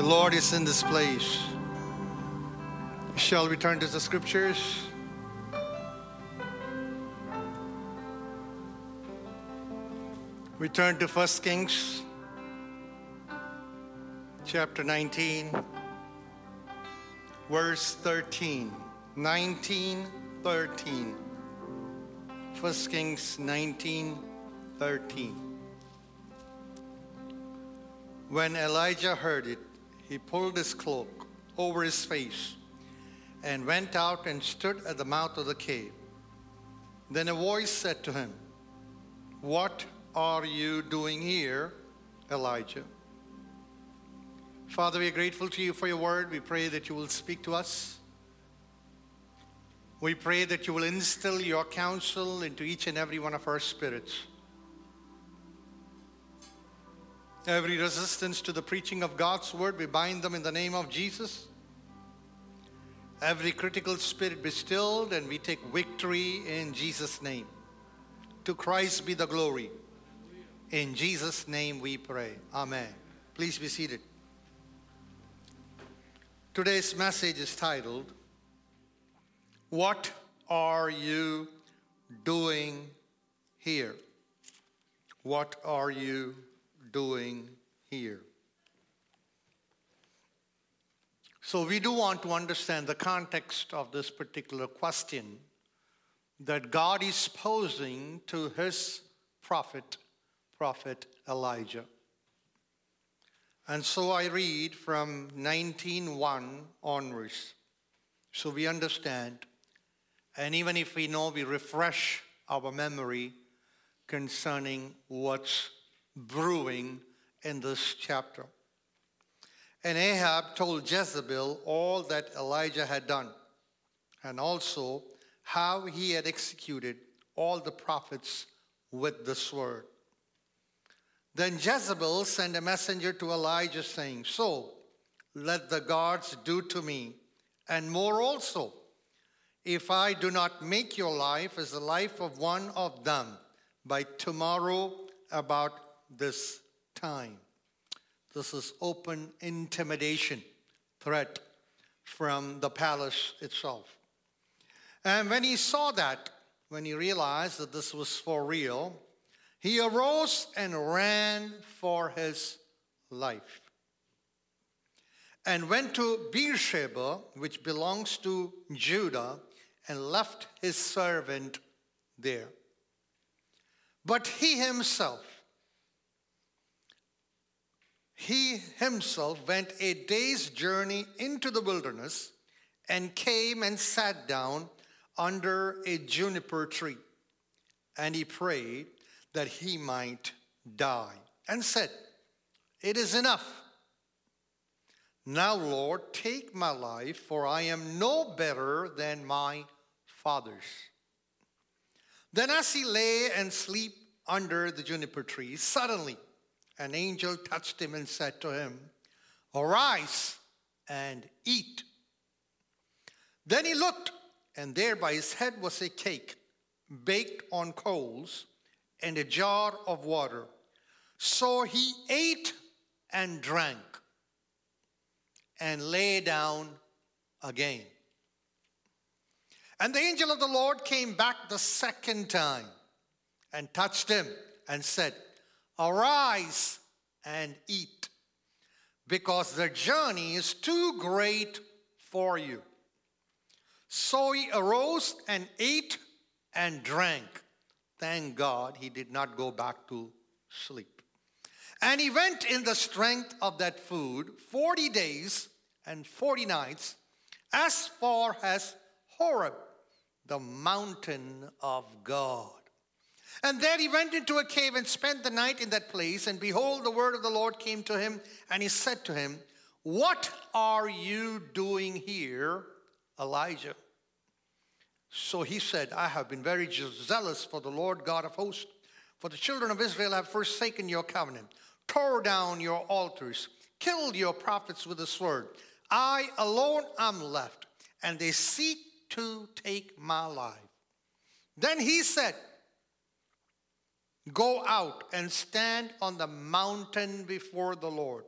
The Lord is in this place. Shall we turn to the scriptures? We turn to 1 Kings chapter 19, verse 13. 19:13. 1 Kings 19:13. When Elijah heard it, he pulled his cloak over his face and went out and stood at the mouth of the cave. Then a voice said to him, "What are you doing here, Elijah?" Father, we are grateful to you for your word. We pray that you will speak to us. We pray that you will instill your counsel into each and every one of our spirits. Every resistance to the preaching of God's word, we bind them in the name of Jesus. Every critical spirit be stilled, and we take victory in Jesus' name. To Christ be the glory. In Jesus' name we pray. Amen. Please be seated. Today's message is titled, "What Are You Doing Here?" What are you doing here? So we do want to understand the context of this particular question that God is posing to his prophet Elijah. And so I read from 19:1 onwards, so we understand, and even if we know, we refresh our memory concerning what's brewing in this chapter. And Ahab told Jezebel all that Elijah had done, and also how he had executed all the prophets with the sword. Then Jezebel sent a messenger to Elijah saying, "So let the gods do to me, and more also, if I do not make your life as the life of one of them by tomorrow about this time." This is open intimidation, threat from the palace itself. And when he saw that, when he realized that this was for real, he arose and ran for his life and went to Beersheba, which belongs to Judah, and left his servant there. But he himself went a day's journey into the wilderness and came and sat down under a juniper tree. And he prayed that he might die and said, "It is enough. Now, Lord, take my life, for I am no better than my fathers." Then as he lay and sleep under the juniper tree, suddenly an angel touched him and said to him, "Arise and eat." Then he looked, and there by his head was a cake baked on coals and a jar of water. So he ate and drank and lay down again. And the angel of the Lord came back the second time and touched him and said, "Arise and eat, because the journey is too great for you." So he arose and ate and drank. Thank God he did not go back to sleep. And he went in the strength of that food 40 days and 40 nights as far as Horeb, the mountain of God. And there he went into a cave and spent the night in that place. And behold, the word of the Lord came to him, and he said to him, "What are you doing here, Elijah?" So he said, "I have been very zealous for the Lord God of hosts, for the children of Israel have forsaken your covenant, tore down your altars, killed your prophets with the sword. I alone am left, and they seek to take my life." Then he said, "Go out and stand on the mountain before the Lord."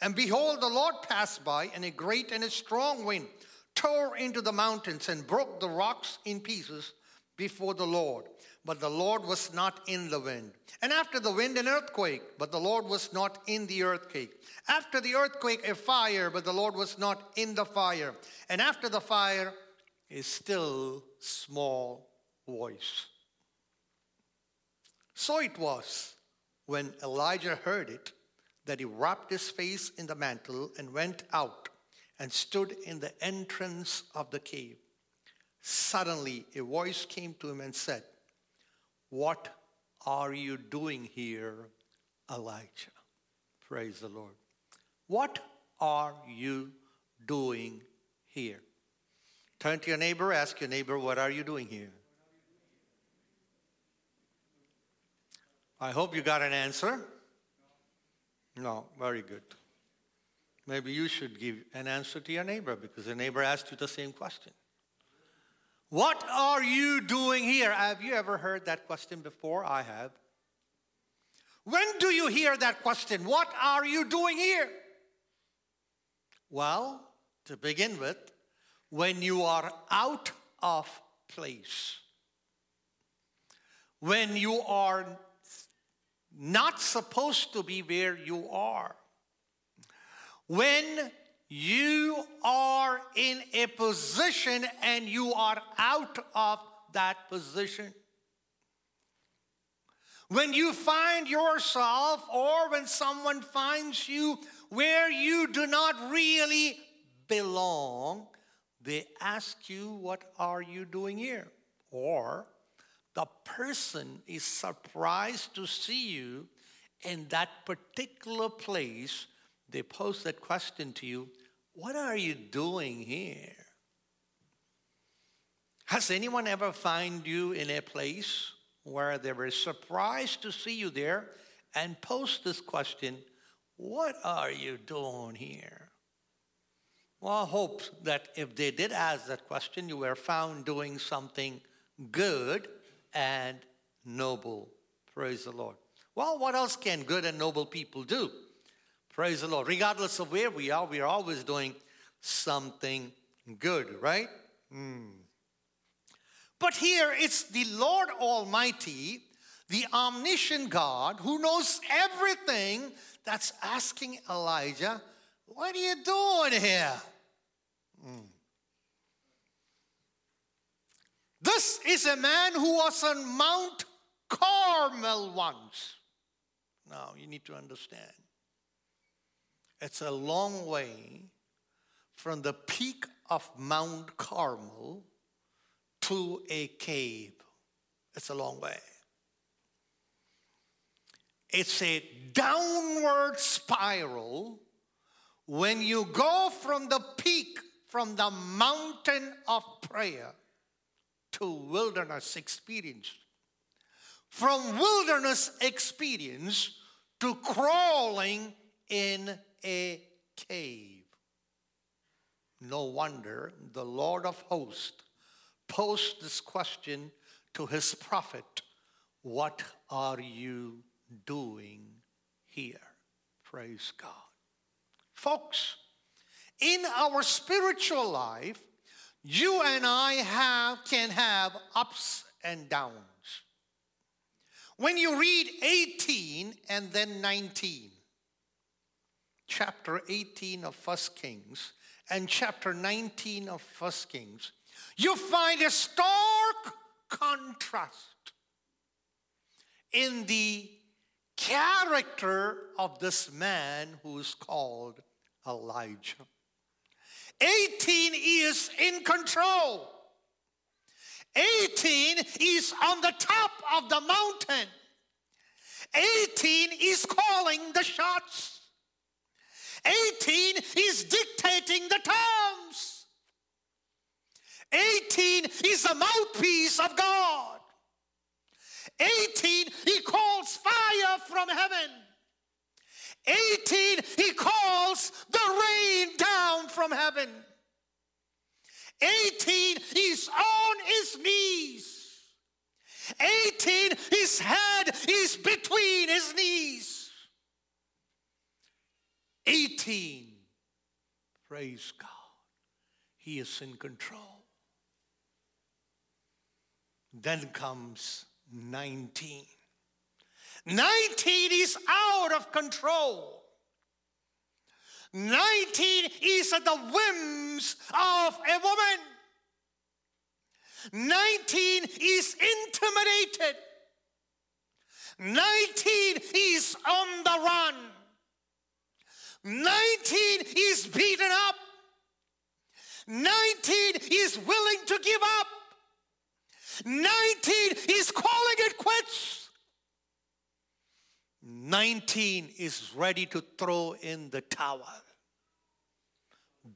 And behold, the Lord passed by, and a great and a strong wind tore into the mountains and broke the rocks in pieces before the Lord. But the Lord was not in the wind. And after the wind, an earthquake. But the Lord was not in the earthquake. After the earthquake, a fire. But the Lord was not in the fire. And after the fire, a still small voice. So it was when Elijah heard it that he wrapped his face in the mantle and went out and stood in the entrance of the cave. Suddenly a voice came to him and said, "What are you doing here, Elijah?" Praise the Lord. What are you doing here? Turn to your neighbor, ask your neighbor, what are you doing here? I hope you got an answer. No, very good. Maybe you should give an answer to your neighbor because the neighbor asked you the same question. What are you doing here? Have you ever heard that question before? I have. When do you hear that question? What are you doing here? Well, to begin with, when you are out of place, when you are not supposed to be where you are, when you are in a position and you are out of that position, when you find yourself or when someone finds you where you do not really belong, they ask you, what are you doing here? Or the person is surprised to see you in that particular place. They pose that question to you, what are you doing here? Has anyone ever found you in a place where they were surprised to see you there and pose this question, what are you doing here? Well, I hope that if they did ask that question, you were found doing something good and noble. Praise the Lord. Well, what else can good and noble people do? Praise the Lord. Regardless of where we are always doing something good, right? But here it's the Lord Almighty, the omniscient God who knows everything, that's asking Elijah, what are you doing here? This is a man who was on Mount Carmel once. Now, you need to understand. It's a long way from the peak of Mount Carmel to a cave. It's a long way. It's a downward spiral. When you go from the peak, from the mountain of prayer to wilderness experience, from wilderness experience to crawling in a cave. No wonder the Lord of hosts posed this question to his prophet, what are you doing here? Praise God. Folks, in our spiritual life, you and I can have ups and downs. When you read 18 and then 19, chapter 18 of 1 Kings and chapter 19 of 1 Kings, you find a stark contrast in the character of this man who is called Elijah. 18 is in control. 18 is on the top of the mountain. 18 is calling the shots. 18 is dictating the terms. 18 is the mouthpiece of God. 18, he calls fire from heaven. 18, he calls the rain down from heaven. 18, he's on his knees. 18, his head is between his knees. 18 19. Praise God. He is in control. Then comes 19. 19 is out of control. 19 is at the whims of a woman. 19 is intimidated. 19 is on the run. 19 is beaten up. 19 is willing to give up. 19 is calling it quits. 19 is ready to throw in the towel.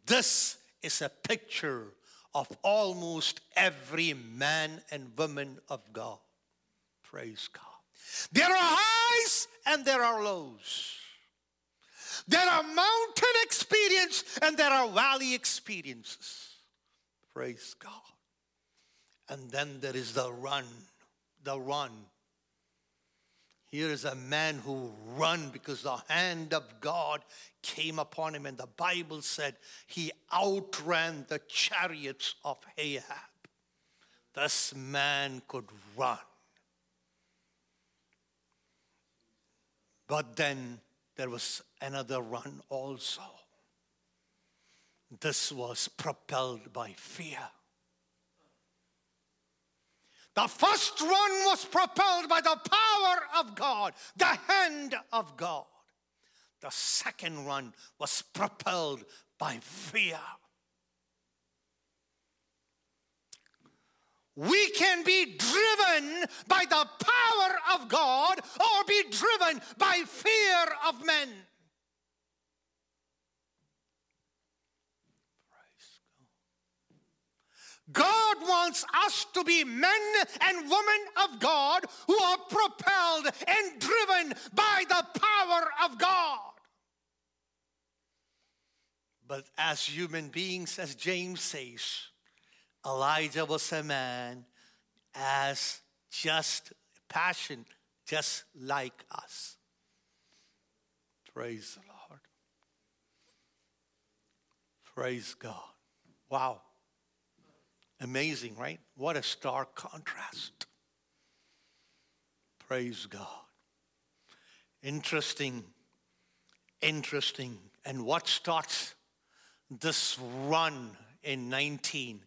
This is a picture of almost every man and woman of God. Praise God. There are highs and there are lows. There are mountain experiences and there are valley experiences. Praise God. And then there is the run. The run. Here is a man who ran because the hand of God came upon him. And the Bible said he outran the chariots of Ahab. This man could run. But then there was another run also. This was propelled by fear. The first run was propelled by the power of God, the hand of God. The second run was propelled by fear. We can be driven by the power of God or be driven by fear of men. God wants us to be men and women of God who are propelled and driven by the power of God. But as human beings, as James says, Elijah was a man as just passion, just like us. Praise the Lord. Praise God. Wow. Amazing, right? What a stark contrast. Praise God. Interesting. And what starts this run in 19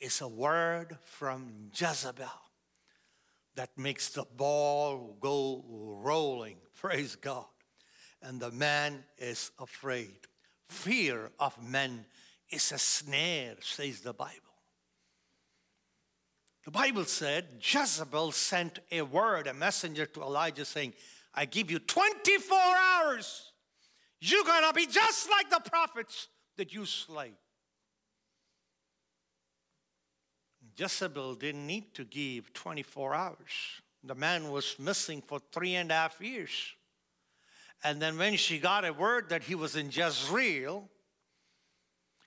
is a word from Jezebel that makes the ball go rolling. Praise God. And the man is afraid. Fear of men is a snare, says the Bible. The Bible said Jezebel sent a word, a messenger to Elijah saying, I give you 24 hours. You're going to be just like the prophets that you slay. Jezebel didn't need to give 24 hours. The man was missing for 3.5 years. And then when she got a word that he was in Jezreel,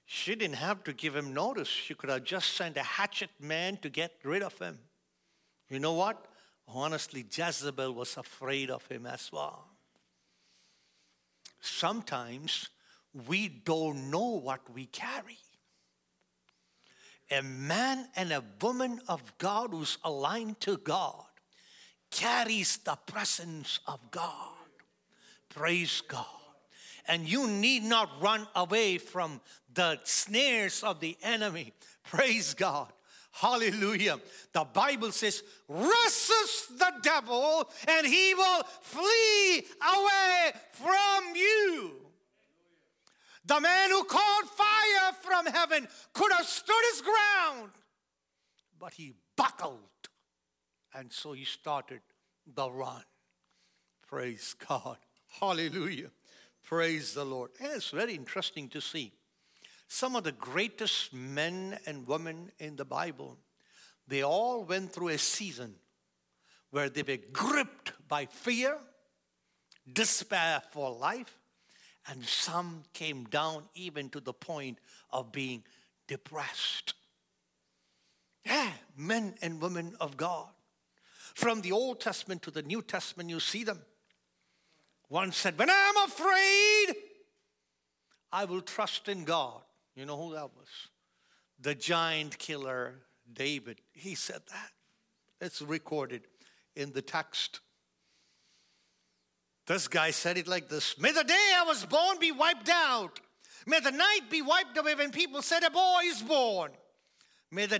she didn't have to give him notice. She could have just sent a hatchet man to get rid of him. You know what? Honestly, Jezebel was afraid of him as well. Sometimes we don't know what we carry. A man and a woman of God who's aligned to God carries the presence of God. Praise God. And you need not run away from the snares of the enemy. Praise God. Hallelujah. The Bible says, resist the devil and he will flee away from you. The man who called fire from heaven could have stood his ground, but he buckled. And so he started the run. Praise God. Hallelujah. Praise the Lord. And it's very interesting to see some of the greatest men and women in the Bible. They all went through a season where they were gripped by fear, despair for life, and some came down even to the point of being depressed. Yeah, men and women of God. From the Old Testament to the New Testament, you see them. One said, when I'm afraid, I will trust in God. You know who that was? The giant killer, David. He said that. It's recorded in the text. This guy said it like this. May the day I was born be wiped out. May the night be wiped away when people said a boy is born. May the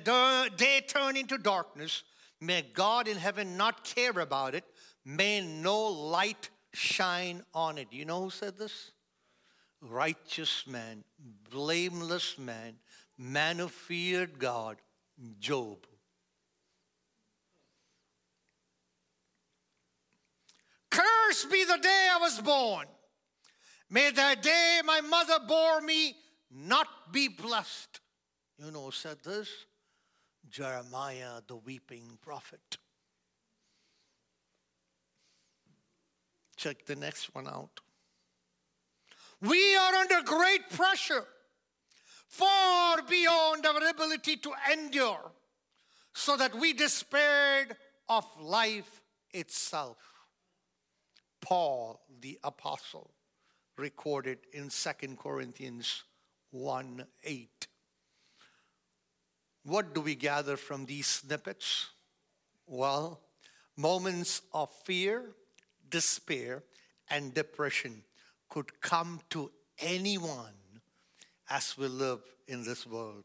day turn into darkness. May God in heaven not care about it. May no light shine on it. You know who said this? Righteous man, blameless man, man who feared God, Job. Cursed be the day I was born. May the day my mother bore me not be blessed. You know who said this? Jeremiah, the weeping prophet. Check the next one out. We are under great pressure, far beyond our ability to endure, so that we despaired of life itself. Paul, the apostle, recorded in 2 Corinthians 1:8. What do we gather from these snippets? Well, moments of fear, despair, and depression could come to anyone as we live in this world.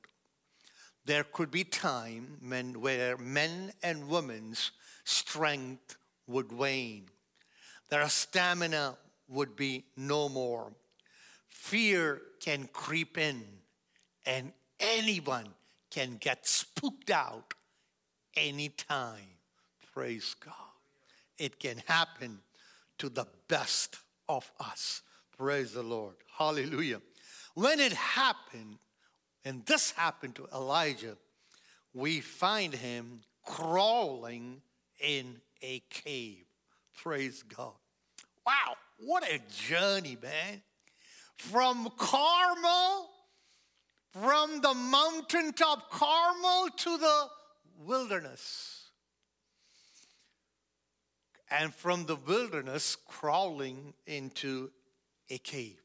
There could be time where men and women's strength would wane. Their stamina would be no more. Fear can creep in, and anyone can get spooked out anytime. Praise God. It can happen to the best of us. Praise the Lord. Hallelujah. When it happened, and this happened to Elijah, we find him crawling in a cave. Praise God. Wow, what a journey, man. From Carmel, from the mountaintop Carmel to the wilderness. And from the wilderness, crawling into a cave.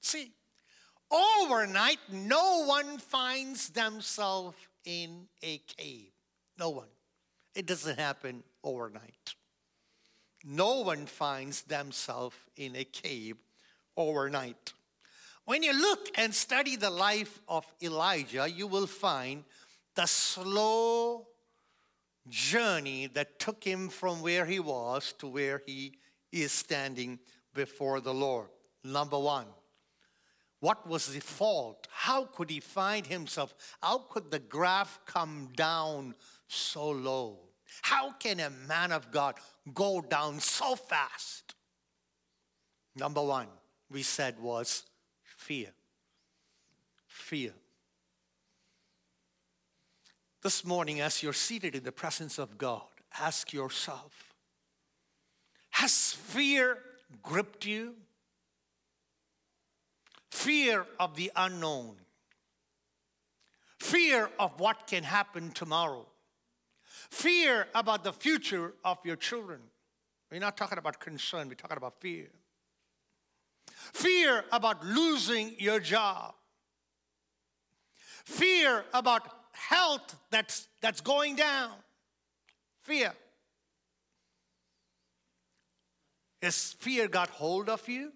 See, overnight, no one finds themselves in a cave. No one. It doesn't happen overnight. No one finds themselves in a cave overnight. When you look and study the life of Elijah, you will find the slow journey that took him from where he was to where he is standing before the Lord. Number one, what was the fault? How could he find himself? How could the graph come down so low? How can a man of God go down so fast? Number one, we said was fear. Fear. This morning, as you're seated in the presence of God, ask yourself, has fear gripped you? Fear of the unknown. Fear of what can happen tomorrow. Fear about the future of your children. We're not talking about concern, we're talking about fear. Fear about losing your job. Fear about health that's going down. Fear. Has fear got hold of you?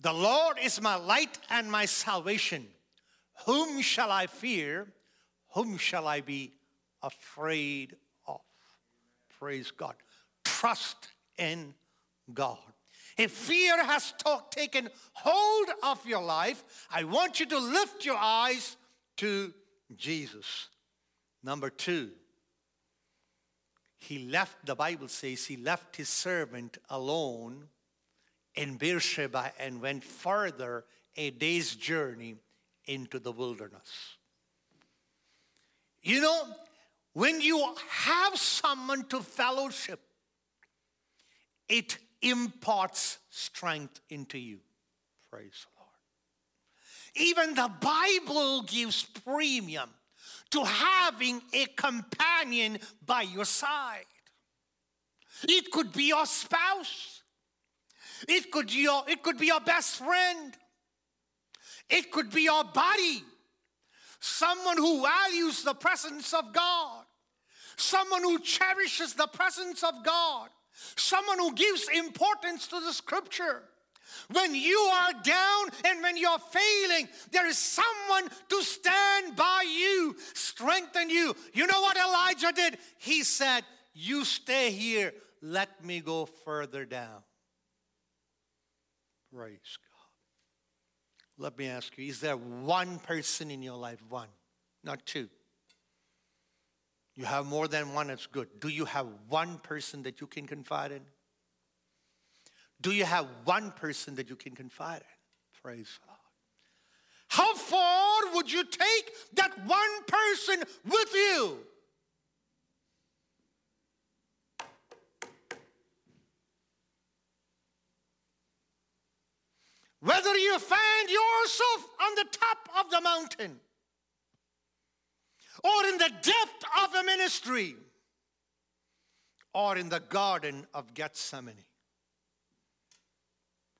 The Lord is my light and my salvation. Whom shall I fear? Whom shall I be afraid of? Praise God. Trust in God. If fear has taken hold of your life, I want you to lift your eyes to Jesus. Number two, the Bible says he left his servant alone in Beersheba and went further a day's journey into the wilderness. You know, when you have someone to fellowship, it imparts strength into you. Praise the Lord. Even the Bible gives premium to having a companion by your side. It could be your spouse. It could be your best friend. It could be your body. Someone who values the presence of God. Someone who cherishes the presence of God. Someone who gives importance to the scripture. When you are down and when you're failing, there is someone to stand by you, strengthen you. You know what Elijah did? He said, "You stay here. Let me go further down." Praise God. Let me ask you, is there one person in your life? One, not two. You have more than one, it's good. Do you have one person that you can confide in? Do you have one person that you can confide in? Praise God. How far would you take that one person with you? Whether you find yourself on the top of the mountain, or in the depth of a ministry, or in the garden of Gethsemane.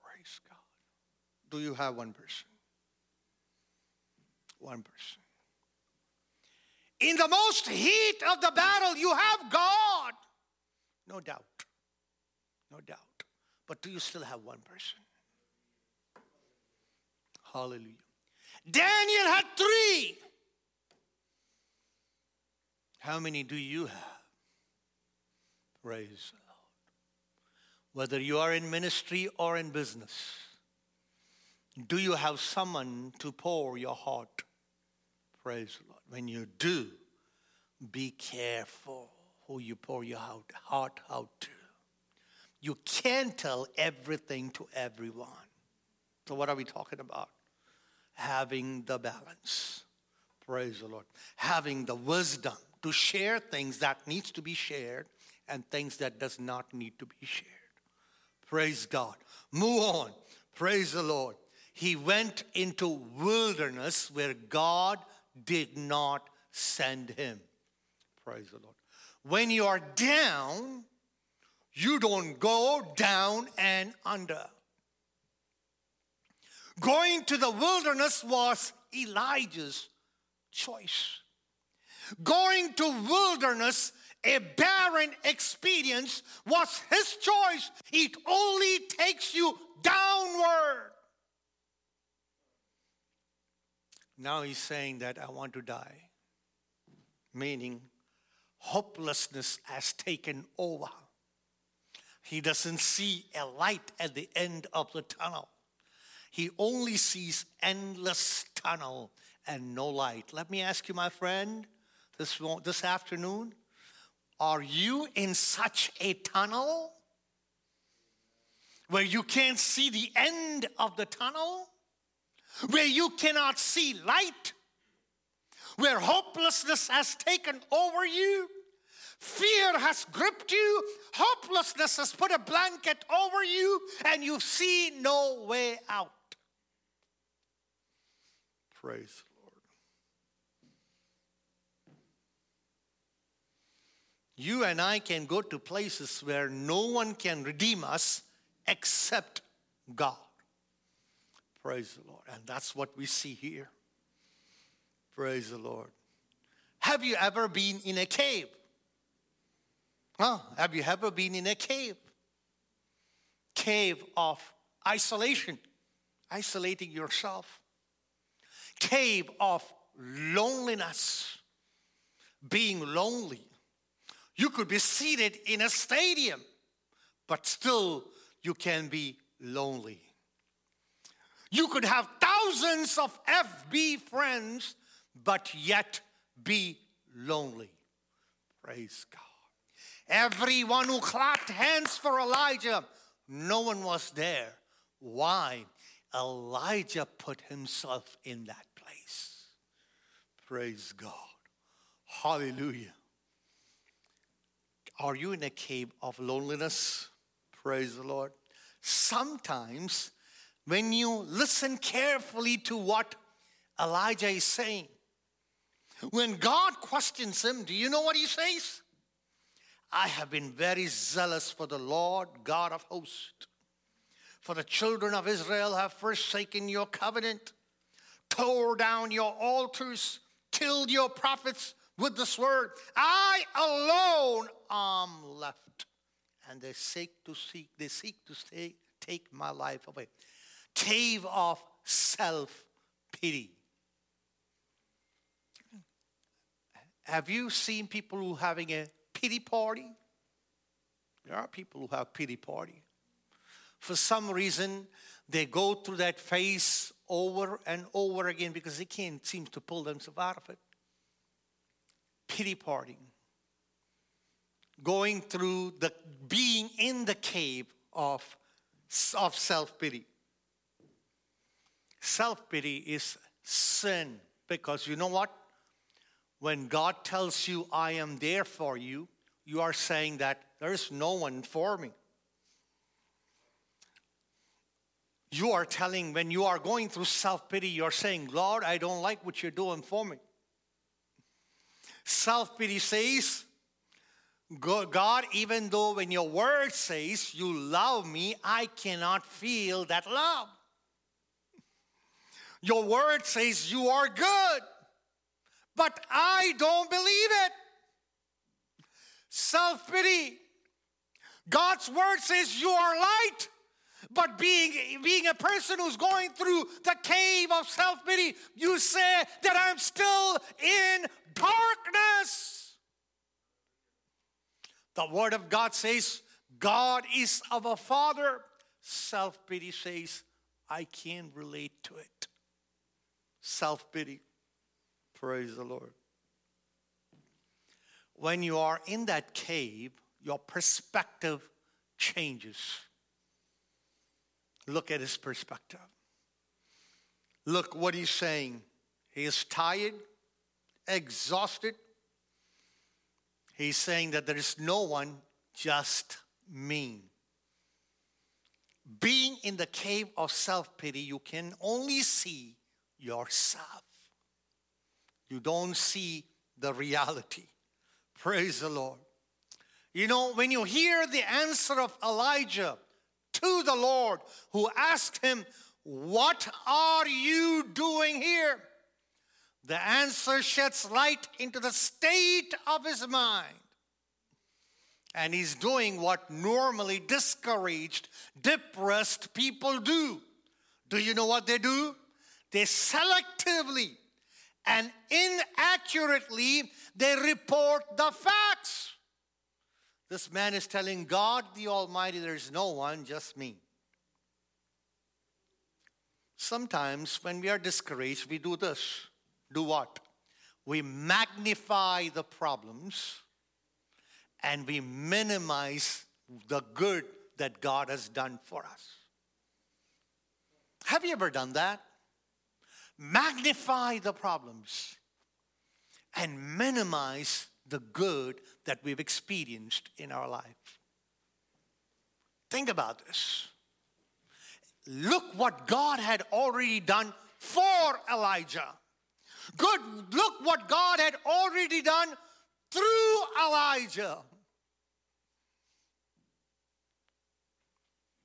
Praise God. Do you have one person? One person. In the most heat of the battle, you have God. No doubt. No doubt. But do you still have one person? Hallelujah. Daniel had three. How many do you have? Praise the Lord. Whether you are in ministry or in business, do you have someone to pour your heart? Praise the Lord. When you do, be careful who you pour your heart out to. You can't tell everything to everyone. So what are we talking about? Having the balance. Praise the Lord. Having the wisdom to share things that needs to be shared and things that does not need to be shared. Praise God. Move on. Praise the Lord. He went into wilderness where God did not send him. Praise the Lord. When you are down, you don't go down and under. Going to the wilderness was Elijah's choice. Going to wilderness, a barren experience, was his choice. It only takes you downward. Now he's saying that I want to die. Meaning, hopelessness has taken over. He doesn't see a light at the end of the tunnel. He only sees endless tunnel and no light. Let me ask you, my friend, this afternoon, are you in such a tunnel where you can't see the end of the tunnel, where you cannot see light, where hopelessness has taken over you, fear has gripped you, hopelessness has put a blanket over you, and you see no way out? Praise the Lord. You and I can go to places where no one can redeem us except God. Praise the Lord. And that's what we see here. Praise the Lord. Have you ever been in a cave? Huh? Have you ever been in a cave? Cave of isolation. Isolating yourself. Cave of loneliness, being lonely. You could be seated in a stadium, but still you can be lonely. You could have thousands of FB friends, but yet be lonely. Praise God. Everyone who clapped hands for Elijah, no one was there. Why? Elijah put himself in that place. Praise God. Hallelujah. Are you in a cave of loneliness? Praise the Lord. Sometimes when you listen carefully to what Elijah is saying, when God questions him, do you know what he says? I have been very zealous for the Lord God of hosts. For the children of Israel have forsaken your covenant, tore down your altars, killed your prophets with the sword. I alone am left, and they seek to take my life away. Cave of self-pity. Have you seen people who are having a pity party? There are people who have pity party. For some reason, they go through that phase over and over again because they can't seem to pull themselves out of it. Pity party. Going through the being in the cave of self-pity. Self-pity is sin because you know what? When God tells you, I am there for you, you are saying that there is no one for me. You are telling, when you are going through self-pity, you're saying, Lord, I don't like what you're doing for me. Self-pity says, God, even though when your word says you love me, I cannot feel that love. Your word says you are good, but I don't believe it. Self-pity. God's word says you are light. But being a person who's going through the cave of self-pity, you say that I'm still in darkness. The word of God says, God is our Father. Self-pity says, I can't relate to it. Self-pity. Praise the Lord. When you are in that cave, your perspective changes. Look at his perspective. Look what he's saying. He is tired, exhausted. He's saying that there is no one, just me. Being in the cave of self-pity, you can only see yourself. You don't see the reality. Praise the Lord. You know, when you hear the answer of Elijah to the Lord, who asked him, what are you doing here? The answer sheds light into the state of his mind. And he's doing what normally discouraged, depressed people do. Do you know what they do? They selectively and inaccurately, they report the facts. This man is telling God the Almighty, there is no one, just me. Sometimes when we are discouraged, we do this. Do what? We magnify the problems and we minimize the good that God has done for us. Have you ever done that? Magnify the problems and minimize the good that we've experienced in our life. Think about this. Look what God had already done for Elijah. Good, look what God had already done through Elijah.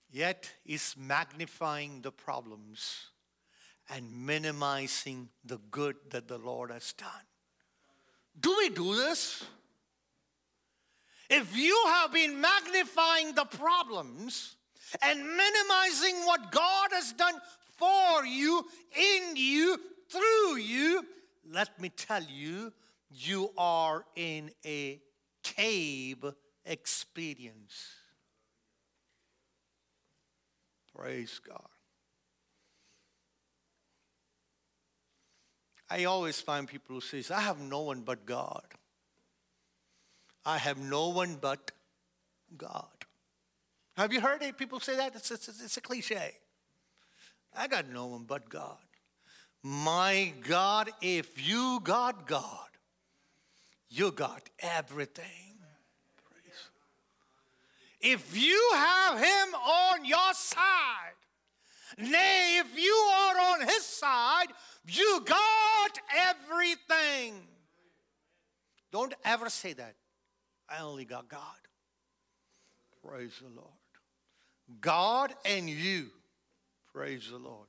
Yet he's magnifying the problems and minimizing the good that the Lord has done. Do we do this? If you have been magnifying the problems and minimizing what God has done for you, in you, through you, let me tell you, you are in a cave experience. Praise God. I always find people who say, I have no one but God. I have no one but God. Have you heard people say that? It's a cliche. I got no one but God. My God, if you got God, you got everything. Praise. If you have him on your side, nay, if you are on his side, you got everything. Don't ever say that. I only got God. Praise the Lord. God and you, praise the Lord,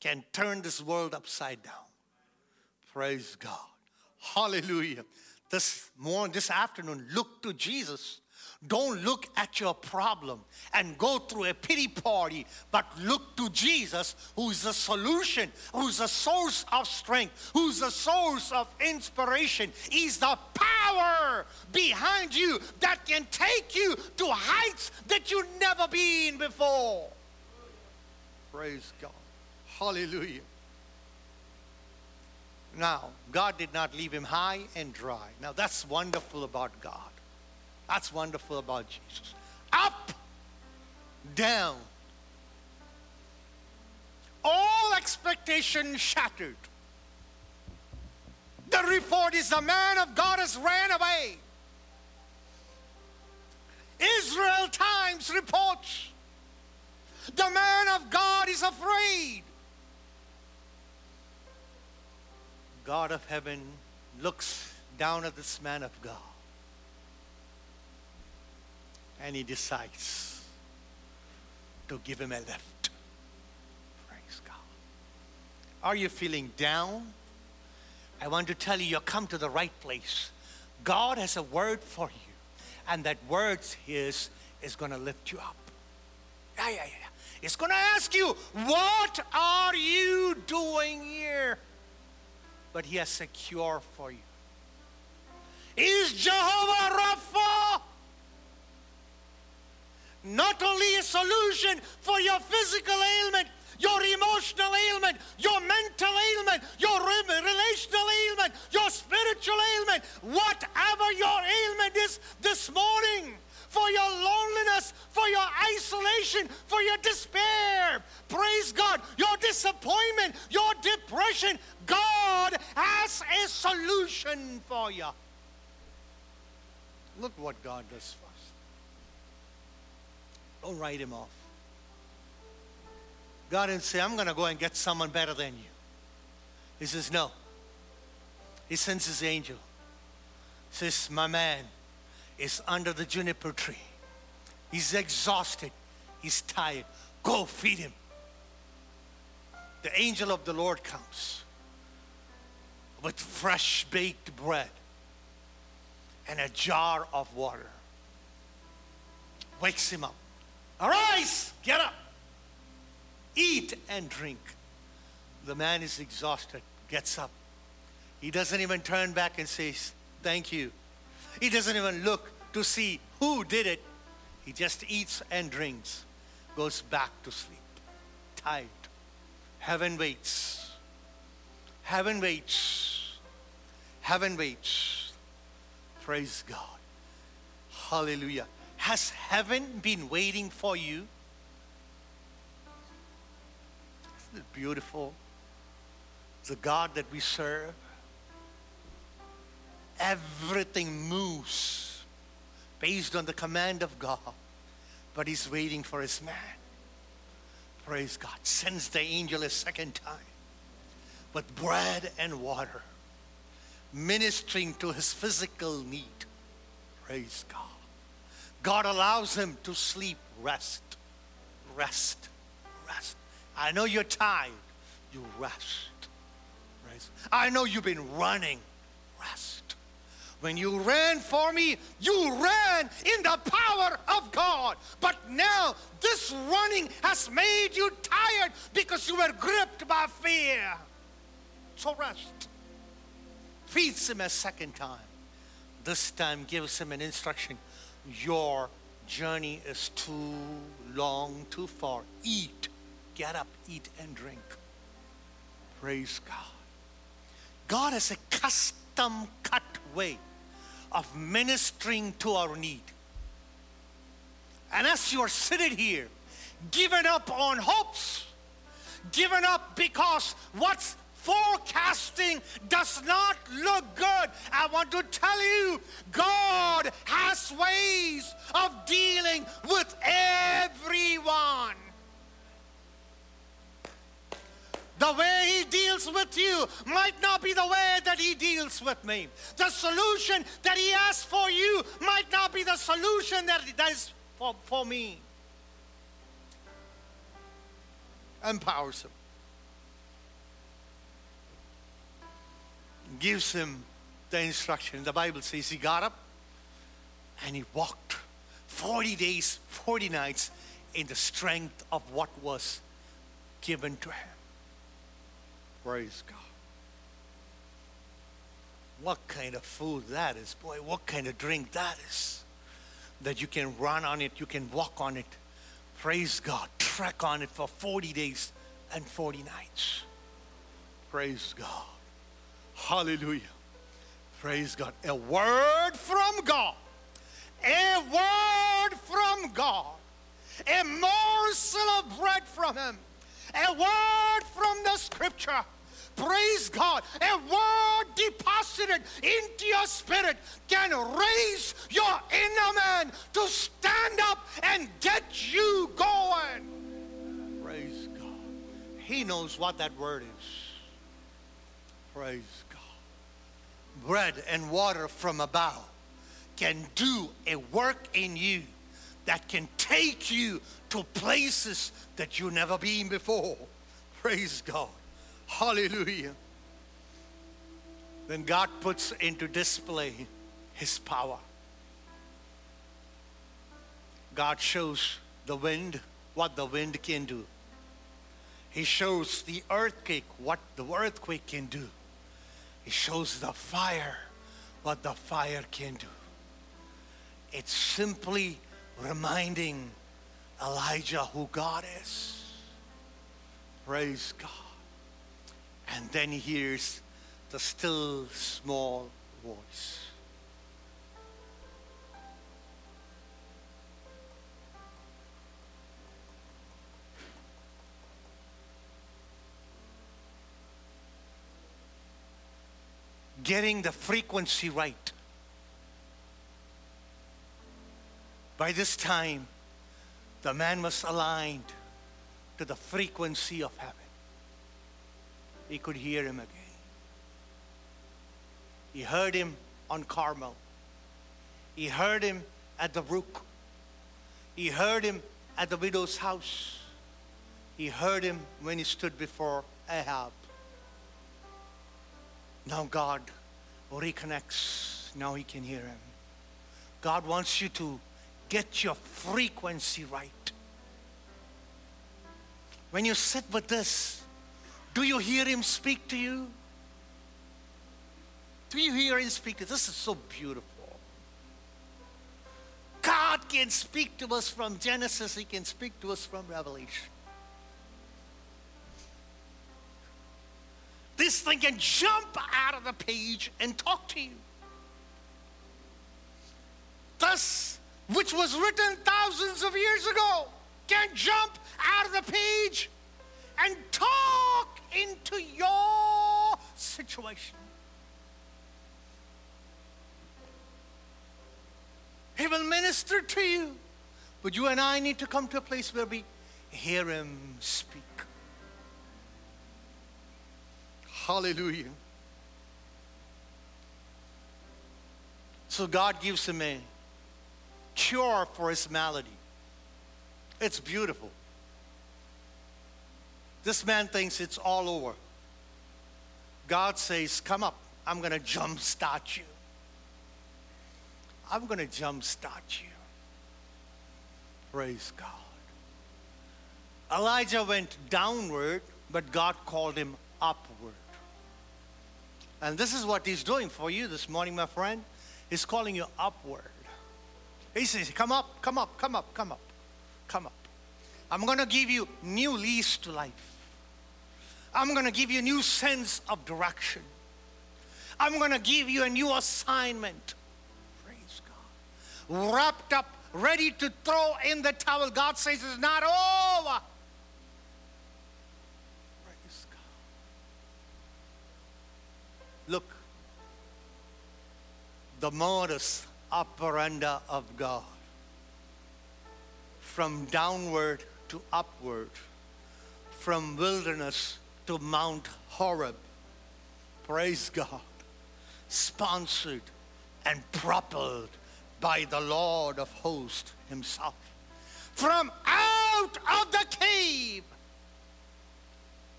can turn this world upside down. Praise God. Hallelujah. This morning, this afternoon, look to Jesus. Don't look at your problem and go through a pity party, but look to Jesus, who is the solution, who is the source of strength, who is the source of inspiration. He's the power behind you that can take you to heights that you've never been before. Praise God. Hallelujah. Now, God did not leave him high and dry. Now, that's wonderful about God. That's wonderful about Jesus. Up, down. All expectation shattered. The report is the man of God has ran away. Israel Times reports the man of God is afraid. God of heaven looks down at this man of God. And he decides to give him a lift. Praise God. Are you feeling down? I want to tell you, you come to the right place. God has a word for you. And that word His is going to lift you up. Yeah. It's going to ask you, what are you doing here? But He has a cure for you. Is Jehovah Rapha not only a solution for your physical ailment, your emotional ailment, your mental ailment, your relational ailment, your spiritual ailment, whatever your ailment is this morning, for your loneliness, for your isolation, for your despair, praise God, your disappointment, your depression, God has a solution for you. Look what God does for us. Don't write him off. God didn't say, I'm going to go and get someone better than you. He says, no. He sends his angel. He says, my man is under the juniper tree. He's exhausted. He's tired. Go feed him. The angel of the Lord comes with fresh baked bread and a jar of water. Wakes him up. Arise, get up, eat and drink. The man is exhausted, gets up. He doesn't even turn back and says, thank you. He doesn't even look to see who did it. He just eats and drinks, goes back to sleep, tired. Heaven waits. Heaven waits. Heaven waits. Praise God. Hallelujah. Has heaven been waiting for you? Isn't it beautiful? The God that we serve. Everything moves based on the command of God. But He's waiting for His man. Praise God. Sends the angel a second time with bread and water, ministering to his physical need. Praise God. God allows him to sleep, rest. I know you're tired, you rest. I know you've been running, rest. When you ran for me, you ran in the power of God. But now this running has made you tired because you were gripped by fear. So rest. Feeds him a second time. This time gives him an instruction. Your journey is too long, too far. Eat. Get up, eat and drink. Praise God. God has a custom-cut way of ministering to our need. And as you're sitting here, giving up on hopes, giving up because what's forecasting does not look good. I want to tell you, God has ways of dealing with everyone. The way He deals with you might not be the way that He deals with me. The solution that He has for you might not be the solution that is for me. empowers him, gives him the instruction. The Bible says he got up and he walked 40 days, 40 nights in the strength of what was given to him. Praise God. What kind of food that is, boy. What kind of drink that is. That you can run on it, you can walk on it. Praise God. Trek on it for 40 days and 40 nights. Praise God. Hallelujah. Praise God. A word from God. A word from God. A morsel of bread from Him. A word from the Scripture. Praise God. A word deposited into your spirit can raise your inner man to stand up and get you going. Praise God. He knows what that word is. Praise God. Bread and water from above can do a work in you that can take you to places that you've never been before. Praise God. Hallelujah. Then God puts into display His power. God shows the wind what the wind can do. He shows the earthquake what the earthquake can do. He shows the fire what the fire can do. It's simply reminding Elijah who God is. Praise God. And then he hears the still small voice. Getting the frequency right. By this time, the man was aligned to the frequency of heaven. He could hear Him again. He heard Him on Carmel. He heard Him at the brook. He heard Him at the widow's house. He heard Him when he stood before Ahab. Now God reconnects. Now he can hear Him. God wants you to get your frequency right. When you sit with this, do you hear Him speak to you? Do you hear Him speak to you? This is so beautiful. God can speak to us from Genesis. He can speak to us from Revelation. This thing can jump out of the page and talk to you. Thus, which was written thousands of years ago, can jump out of the page and talk into your situation. He will minister to you. But you and I need to come to a place where we hear Him speak. Hallelujah. So God gives him a cure for his malady. It's beautiful. This man thinks it's all over. God says, come up. I'm going to jumpstart you. I'm going to jumpstart you. Praise God. Elijah went downward, but God called him upward. And this is what He's doing for you this morning, my friend. He's calling you upward. He says, come up, come up, come up, come up, come up. I'm going to give you new lease to life. I'm going to give you a new sense of direction. I'm going to give you a new assignment. Praise God. Wrapped up, ready to throw in the towel. God says it's not over. Praise God. Look, the modus operandi of God. From downward to upward. From wilderness to Mount Horeb. Praise God. Sponsored and propelled by the Lord of hosts Himself. From out of the cave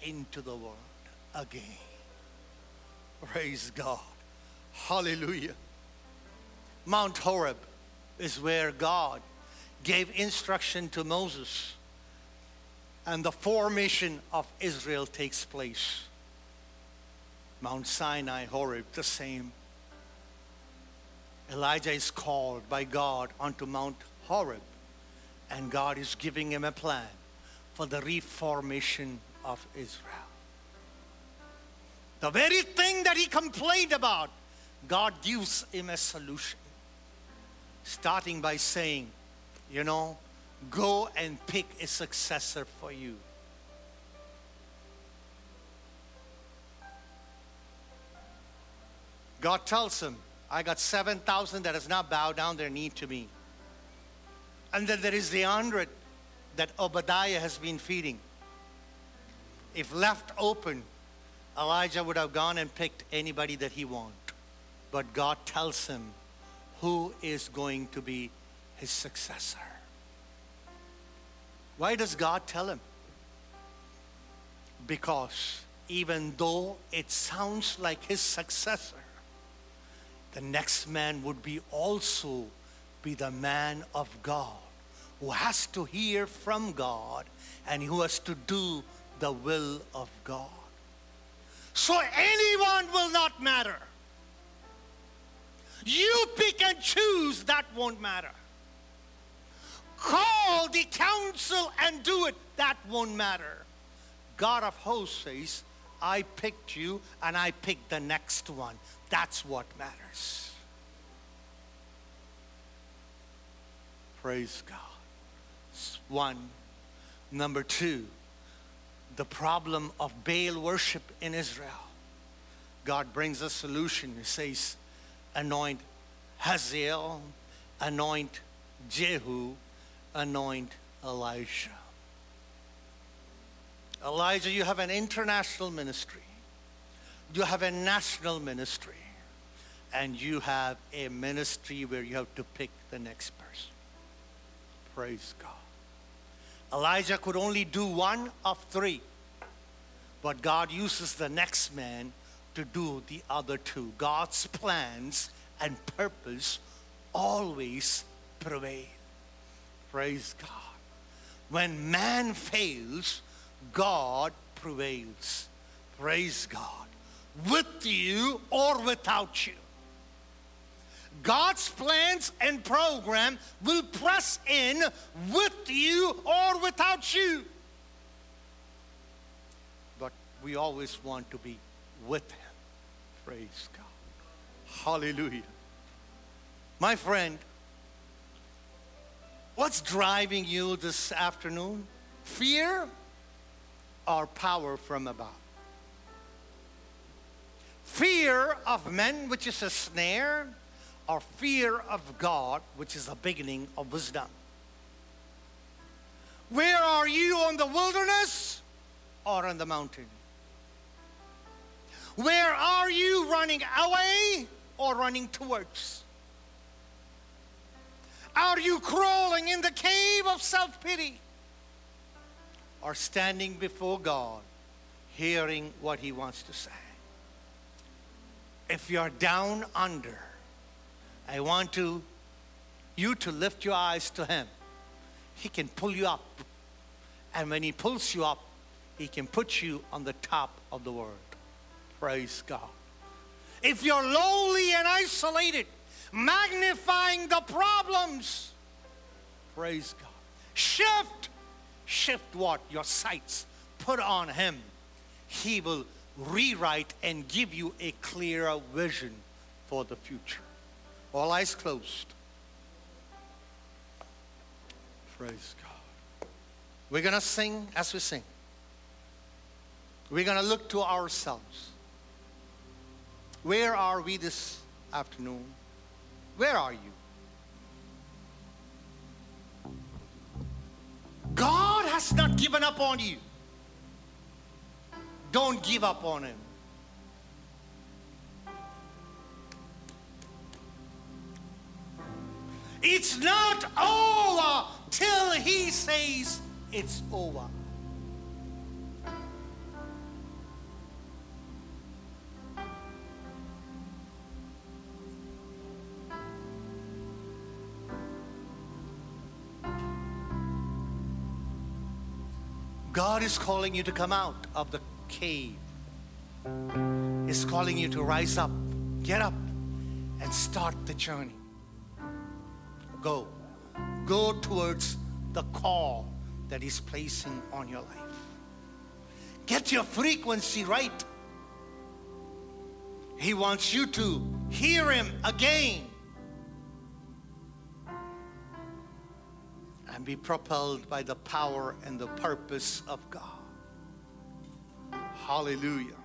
into the world again. Praise God. Hallelujah. Mount Horeb is where God gave instruction to Moses, and the formation of Israel takes place. Mount Sinai, Horeb, the same. Elijah is called by God onto Mount Horeb, and God is giving him a plan for the reformation of Israel. The very thing that he complained about, God gives him a solution, starting by saying, you know, go and pick a successor for you. God tells him, I got 7,000 that has not bowed down their knee to me. And then there is the 100 that Obadiah has been feeding. If left open, Elijah would have gone and picked anybody that he wanted. But God tells him who is going to be his successor. Why does God tell him? Because even though it sounds like his successor, the next man would be also be the man of God, who has to hear from God and who has to do the will of God. So anyone will not matter. You pick and choose, that won't matter. Call the council and do it, that won't matter. God of hosts says, I picked you and I picked the next one. That's what matters. Praise God. It's one. Number two, the problem of Baal worship in Israel. God brings a solution. He says, anoint Hazael, anoint Jehu, anoint Elisha. Elijah, you have an international ministry. You have a national ministry. And you have a ministry where you have to pick the next person. Praise God. Elijah could only do one of three. But God uses the next man to do the other two. God's plans and purpose always prevail. Praise God. When man fails, God prevails. Praise God. With you or without you, God's plans and program will press in with you or without you. But we always want to be with Him. Praise God. Hallelujah. My friend, what's driving you this afternoon? Fear or power from above? Fear of men, which is a snare, or fear of God, which is the beginning of wisdom. Where are you, on the wilderness or on the mountain? Where are you, running away or running towards? Are you crawling in the cave of self-pity or standing before God, hearing what He wants to say? If you are down under, I want you to lift your eyes to Him. He can pull you up. And when He pulls you up, He can put you on the top of the world. Praise God. If you're lonely and isolated, magnifying the problems, praise God. Shift what? Your sights. Put on Him. He will rewrite and give you a clearer vision for the future. All eyes closed. Praise God. We're going to sing as we sing. We're going to look to ourselves. Where are we this afternoon? Where are you? God has not given up on you. Don't give up on Him. It's not over till He says it's over. God is calling you to come out of the cave. He's calling you to rise up, get up, and start the journey. Go. Go towards the call that He's placing on your life. Get your frequency right. He wants you to hear Him again and be propelled by the power and the purpose of God. Hallelujah.